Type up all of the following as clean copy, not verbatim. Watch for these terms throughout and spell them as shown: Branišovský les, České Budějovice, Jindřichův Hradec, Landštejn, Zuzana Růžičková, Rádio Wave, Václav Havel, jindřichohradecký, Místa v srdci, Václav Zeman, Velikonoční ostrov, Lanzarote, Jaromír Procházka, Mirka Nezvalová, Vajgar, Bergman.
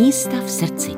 Místa v srdci.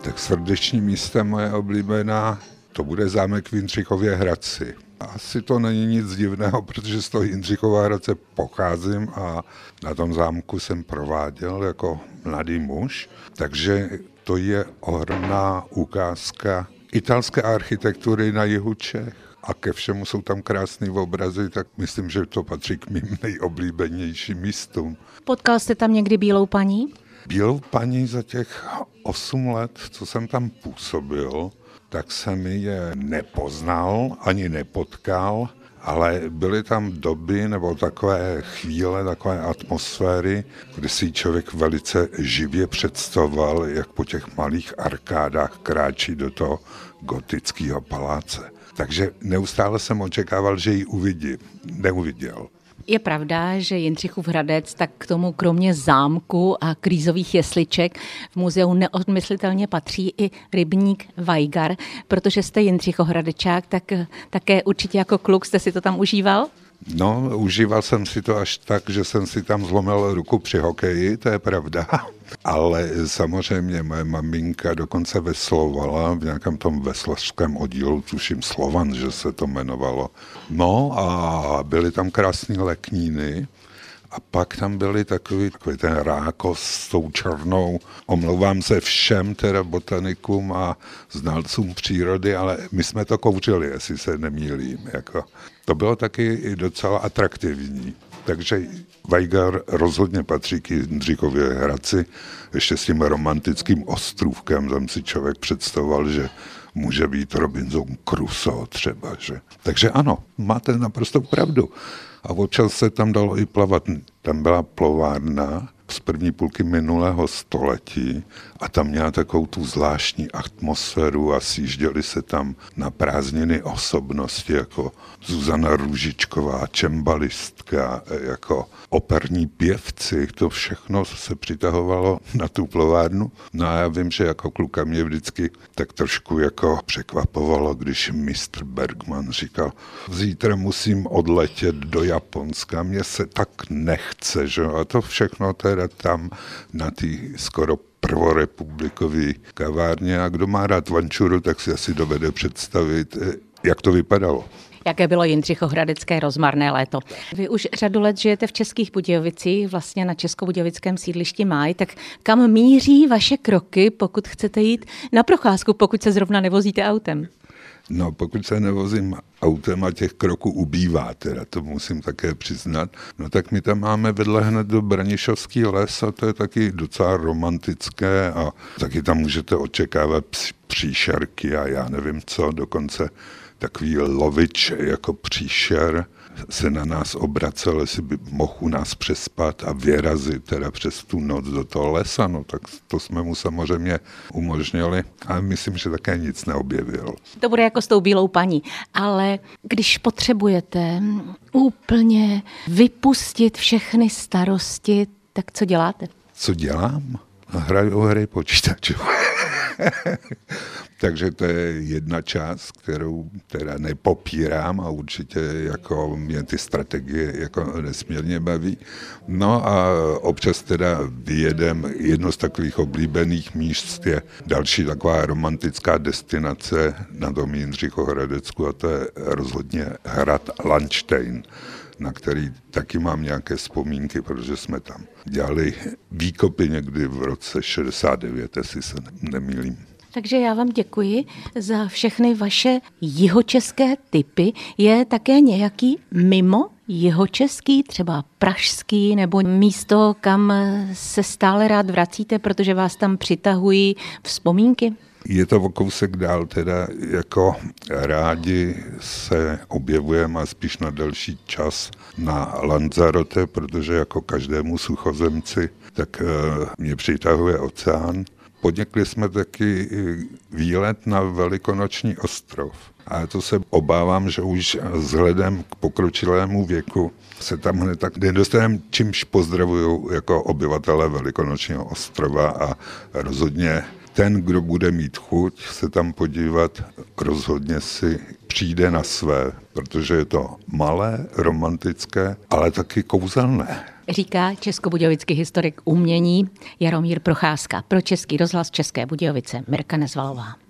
Tak srdeční místa moje oblíbená, to bude zámek v Jindřichově Hradci. Asi to není nic divného, protože z toho Jindřichova Hradce pocházím a na tom zámku jsem prováděl jako mladý muž. Takže to je ohromná ukázka italské architektury na jihu Čech. A ke všemu jsou tam krásné obrazy, tak myslím, že to patří k mým nejoblíbenějším místům. Potkal jste tam někdy Bílou paní? Bílou paní za těch 8 let, co jsem tam působil, tak jsem je nepoznal, ani nepotkal, ale byly tam doby nebo takové chvíle, takové atmosféry, kdy si člověk velice živě představoval, jak po těch malých arkádách kráčí do toho gotického paláce. Takže neustále jsem očekával, že ji uvidím. Neuviděl. Je pravda, že Jindřichův Hradec tak k tomu kromě zámku a krízových jesliček v muzeu neodmyslitelně patří i rybník Vajgar, protože jste Jindřichohradečák, tak také určitě jako kluk jste si to tam užíval? No, užíval jsem si to až tak, že jsem si tam zlomil ruku při hokeji, to je pravda. Ale samozřejmě moje maminka dokonce veslovala v nějakém tom veslařském oddílu, tuším Slovan, že se to jmenovalo. No a byly tam krásné lekníny a pak tam byly takový ten rákos s tou černou, omlouvám se všem teda botanikům a znalcům přírody, ale my jsme to kouřili, jestli se nemýlím, jako. To bylo taky docela atraktivní. Takže Vajgar rozhodně patří k Jindřichově Hradci, ještě s tím romantickým ostrůvkem, tam si člověk představoval, že může být Robinson Crusoe třeba. Že? Takže ano, máte naprosto pravdu. A občas se tam dalo i plavat. Tam byla plovárna z první půlky minulého století a tam měla takovou tu zvláštní atmosféru a sjížděly se tam na prázdniny osobnosti jako Zuzana Růžičková, čembalistka, jako operní pěvci, to všechno se přitahovalo na tu plovárnu. No a já vím, že jako kluka mě vždycky tak trošku jako překvapovalo, když mistr Bergman říkal, zítra musím odletět do Japonska, mně se tak nechce, že? A to všechno teda tam na ty skoro prvorepublikový kavárně a kdo má rád vančuru, tak si asi dovede představit, jak to vypadalo. Jaké bylo Jindřichohradecké rozmarné léto. Vy už řadu let žijete v Českých Budějovicích, vlastně na českobudějovickém sídlišti Máj, tak kam míří vaše kroky, pokud chcete jít na procházku, pokud se zrovna nevozíte autem? No, pokud se nevozím autem a těch kroků ubývá, teda to musím také přiznat, no tak my tam máme vedle hned do Branišovský les a to je taky docela romantické a taky tam můžete očekávat příšerky a já nevím co, dokonce takový lovič jako příšer se na nás obracel, jestli by mohl u nás přespat a vyrazit teda přes tu noc do toho lesa, no tak to jsme mu samozřejmě umožnili, ale myslím, že také nic neobjevil. To bude jako s tou Bílou paní, ale když potřebujete úplně vypustit všechny starosti, tak co děláte? Co dělám? Hraju hry počítačové. Takže to je jedna část, kterou teda nepopírám a určitě jako mě ty strategie jako nesmírně baví. No a občas teda vyjedem, jedno z takových oblíbených míst je další taková romantická destinace na tom Jindřichohradecku a to je rozhodně hrad Landštejn, na který taky mám nějaké vzpomínky, protože jsme tam dělali výkopy někdy v roce 69, jestli se nemýlím. Takže já vám děkuji za všechny vaše jihočeské tipy. Je také nějaký mimo jihočeský, třeba pražský, nebo místo, kam se stále rád vracíte, protože vás tam přitahují vzpomínky? Je to o kousek dál, teda jako rádi se objevujeme a spíš na delší čas na Lanzarote, protože jako každému suchozemci, tak mě přitahuje oceán. Podnikli jsme taky výlet na Velikonoční ostrov. A to se obávám, že už vzhledem k pokročilému věku se tam hned tak nedostaneme, čímž pozdravuju jako obyvatele Velikonočního ostrova a rozhodně ten, kdo bude mít chuť se tam podívat, rozhodně si přijde na své, protože je to malé, romantické, ale taky kouzelné. Říká českobudějovický historik umění Jaromír Procházka. Pro Český rozhlas České Budějovice Mirka Nezvalová.